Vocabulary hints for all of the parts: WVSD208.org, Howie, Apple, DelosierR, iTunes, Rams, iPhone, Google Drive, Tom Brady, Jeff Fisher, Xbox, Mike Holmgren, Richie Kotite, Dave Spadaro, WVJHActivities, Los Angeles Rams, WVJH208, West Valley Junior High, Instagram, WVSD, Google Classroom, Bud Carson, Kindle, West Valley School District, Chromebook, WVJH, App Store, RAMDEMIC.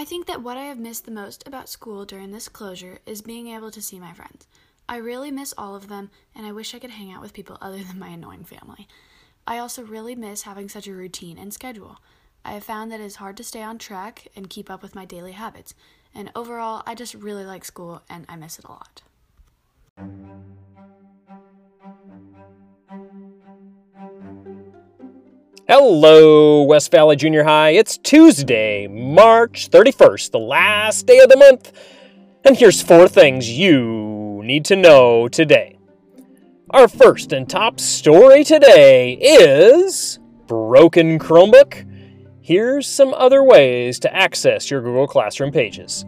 I think that what I have missed the most about school during this closure is being able to see my friends. I really miss all of them, and I wish I could hang out with people other than my annoying family. I also really miss having such a routine and schedule. I have found that it is hard to stay on track and keep up with my daily habits, and overall, I just really like school, and I miss it a lot. Hello, West Valley Junior High. It's Tuesday, March 31st, the last day of the month, and here's four things you need to know today. Our first and top story today is broken Chromebook. Here's some other ways to access your Google Classroom pages.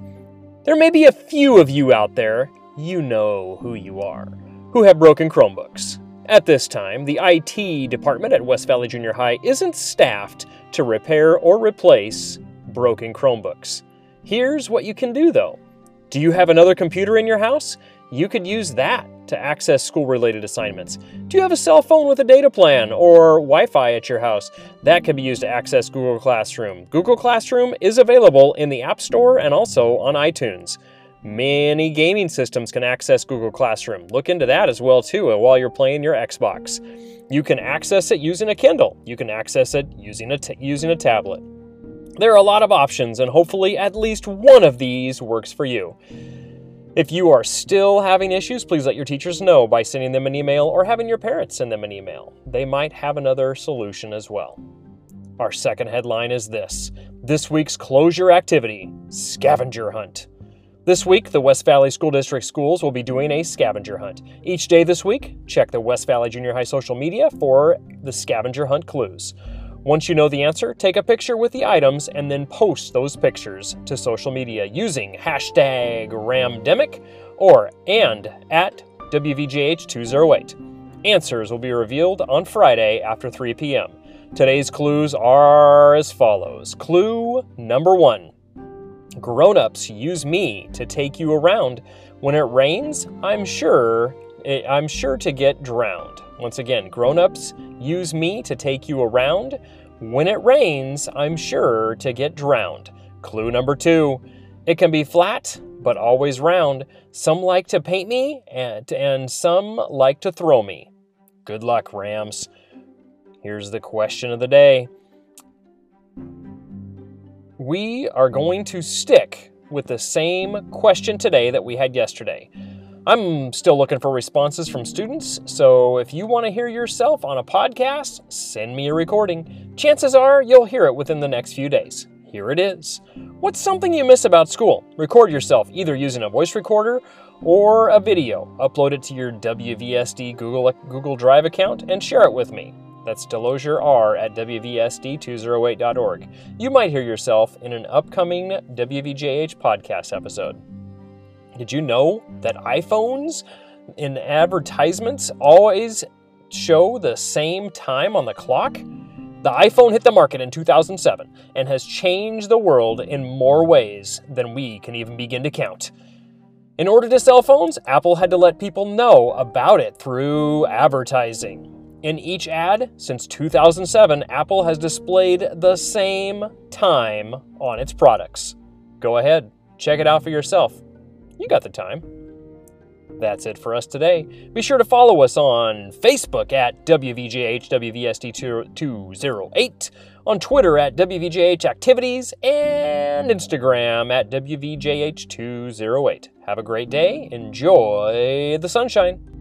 There may be a few of you out there, you know who you are, who have broken Chromebooks. At this time, the IT department at West Valley Junior High isn't staffed to repair or replace broken Chromebooks. Here's what you can do though. Do you have another computer in your house? You could use that to access school-related assignments. Do you have a cell phone with a data plan or Wi-Fi at your house? That could be used to access Google Classroom. Google Classroom is available in the App Store and also on iTunes. Many gaming systems can access Google Classroom. Look into that as well too while you're playing your Xbox. You can access it using a Kindle. You can access it using a tablet. There are a lot of options, and hopefully at least one of these works for you. If you are still having issues, please let your teachers know by sending them an email or having your parents send them an email. They might have another solution as well. Our second headline is this. This week's closure activity, scavenger hunt. This week, the West Valley School District schools will be doing a scavenger hunt. Each day this week, check the West Valley Junior High social media for the scavenger hunt clues. Once you know the answer, take a picture with the items and then post those pictures to social media using hashtag RAMDEMIC or @ WVJH208. Answers will be revealed on Friday after 3 p.m. Today's clues are as follows. Clue number 1. Grown-ups use me to take you around. When it rains, I'm sure to get drowned. Once again, grown-ups use me to take you around. When it rains, I'm sure to get drowned. Clue number 2. It can be flat, but always round. Some like to paint me, and some like to throw me. Good luck, Rams. Here's the question of the day. We are going to stick with the same question today that we had yesterday. I'm still looking for responses from students, so if you want to hear yourself on a podcast, send me a recording. Chances are you'll hear it within the next few days. Here it is. What's something you miss about school? Record yourself either using a voice recorder or a video. Upload it to your WVSD Google Drive account and share it with me. That's DelosierR at WVSD208.org. You might hear yourself in an upcoming WVJH podcast episode. Did you know that iPhones in advertisements always show the same time on the clock? The iPhone hit the market in 2007 and has changed the world in more ways than we can even begin to count. In order to sell phones, Apple had to let people know about it through advertising. In each ad since 2007, Apple has displayed the same time on its products. Go ahead, check it out for yourself. You got the time. That's it for us today. Be sure to follow us on Facebook at WVJHWVSD208, on Twitter at WVJHActivities, and Instagram at WVJH208. Have a great day. Enjoy the sunshine.